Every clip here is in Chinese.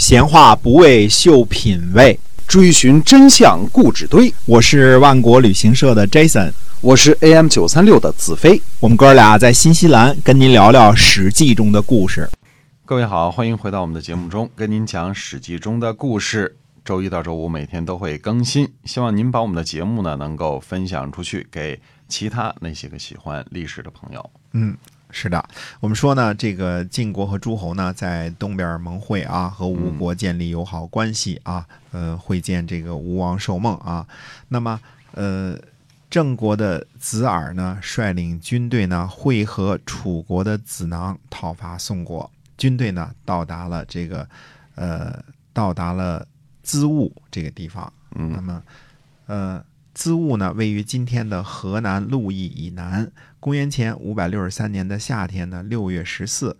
闲话不为秀品味，追寻真相固执堆。我是万国旅行社的 Jason， 我是 AM936 的子飞。我们哥俩在新西兰跟您聊聊《史记》中的故事。各位好，欢迎回到我们的节目中，跟您讲《史记》中的故事。周一到周五每天都会更新，希望您把我们的节目呢能够分享出去，给其他那些个喜欢历史的朋友。是的，我们说呢，这个晋国和诸侯呢在东边盟会啊，和吴国建立友好关系啊，会见这个吴王寿梦啊。那么郑国的子耳呢率领军队呢会合楚国的子囊讨伐宋国，军队呢到达了资物这个地方。那么资物呢位于今天的河南鹿邑以南。公元前563年的夏天呢6月14，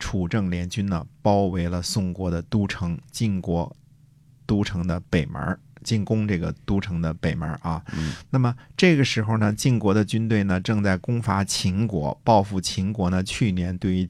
楚郑联军呢包围了宋国的都城晋国都城的北门，进攻这个都城的北门啊。那么这个时候呢，晋国的军队呢正在攻伐秦国，报复秦国呢去年对于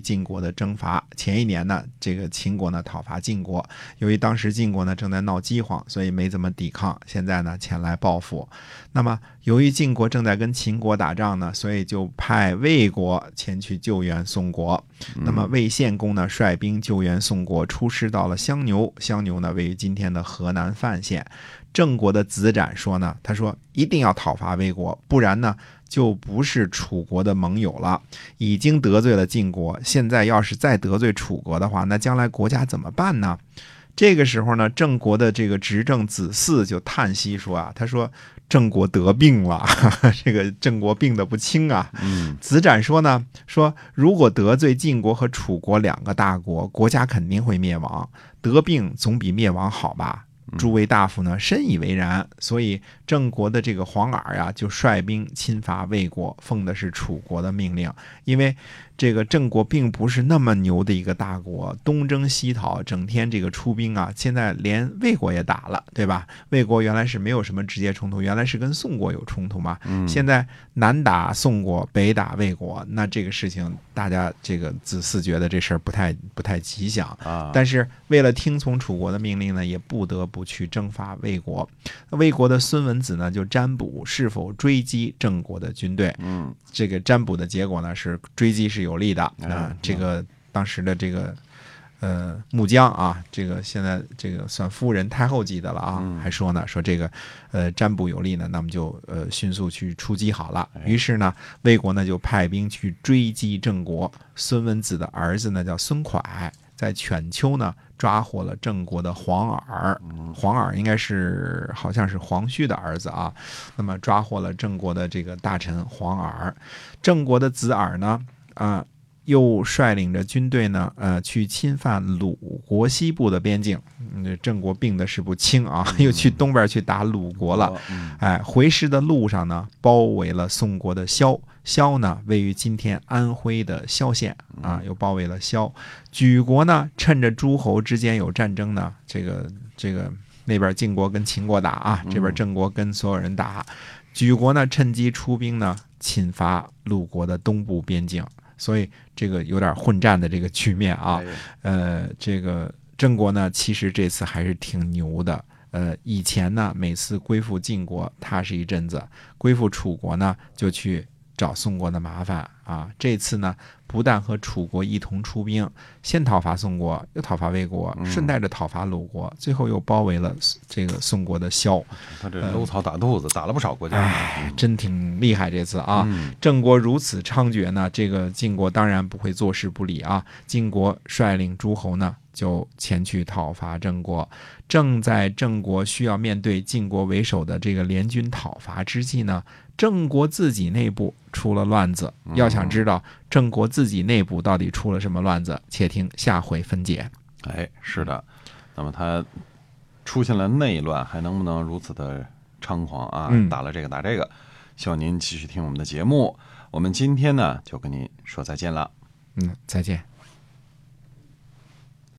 晋国的征伐。前一年呢，这个秦国呢讨伐晋国，由于当时晋国呢正在闹饥荒，所以没怎么抵抗，现在呢前来报复。那么由于晋国正在跟秦国打仗呢，所以就派魏国前去救援宋国。那么魏献公呢率兵救援宋国，出师到了襄牛，襄牛呢位于今天的河南范县。郑国的子展说呢，他说一定要讨伐魏国，不然呢就不是楚国的盟友了，已经得罪了晋国，现在要是再得罪楚国的话，那将来国家怎么办呢？这个时候呢，郑国的这个执政子嗣就叹息说啊，他说郑国得病了，这个郑国病得不轻啊。子展说呢，说如果得罪晋国和楚国两个大国，国家肯定会灭亡，得病总比灭亡好吧。诸位大夫呢深以为然，所以郑国的这个黄耳呀就率兵侵伐魏国，奉的是楚国的命令。因为这个郑国并不是那么牛的一个大国，东征西讨，整天这个出兵啊，现在连魏国也打了，对吧？魏国原来是没有什么直接冲突，原来是跟宋国有冲突嘛。现在南打宋国，北打魏国，那这个事情大家这个子嗣觉得这事儿不太吉祥啊。但是为了听从楚国的命令呢，也不得不去征伐魏国。魏国的孙文子呢就占卜是否追击郑国的军队。这个占卜的结果呢是追击是有利的。这个当时的这个穆姜啊，这个现在这个算夫人太后级的了啊，还说呢，说这个占卜有利呢，那么就迅速去出击好了。于是呢，魏国呢就派兵去追击郑国。孙文子的儿子呢叫孙蒯，在犬丘呢抓获了郑国的黄耳，黄耳应该是好像是黄须的儿子啊。那么抓获了郑国的这个大臣黄耳，郑国的子耳呢，又率领着军队呢，去侵犯鲁国西部的边境。郑国病的是不轻啊，又去东边去打鲁国了。回师的路上呢，包围了宋国的萧。萧呢，位于今天安徽的萧县啊，又包围了萧。莒国呢，趁着诸侯之间有战争呢，这个那边晋国跟秦国打啊，这边郑国跟所有人打。莒国呢，趁机出兵呢，侵伐鲁国的东部边境。所以这个有点混战的这个局面啊。这个郑国呢其实这次还是挺牛的。以前呢每次归附晋国踏实一阵子，归附楚国呢就去找宋国的麻烦啊。这次呢不但和楚国一同出兵，先讨伐宋国，又讨伐魏国，顺带着讨伐鲁国，最后又包围了这个宋国的萧。他这搂草打兔子，打了不少国家。真挺厉害这次啊。郑国如此猖獗呢，这个晋国当然不会坐视不理啊。晋国率领诸侯呢就前去讨伐郑国。正在郑国需要面对晋国为首的这个联军讨伐之际呢，郑国自己内部出了乱子。要想知道郑国自己内部到底出了什么乱子，且听下回分解。是的，那么他出现了内乱，还能不能如此的猖狂啊？打了这个打这个，希望您继续听我们的节目。我们今天呢就跟您说再见了。再见。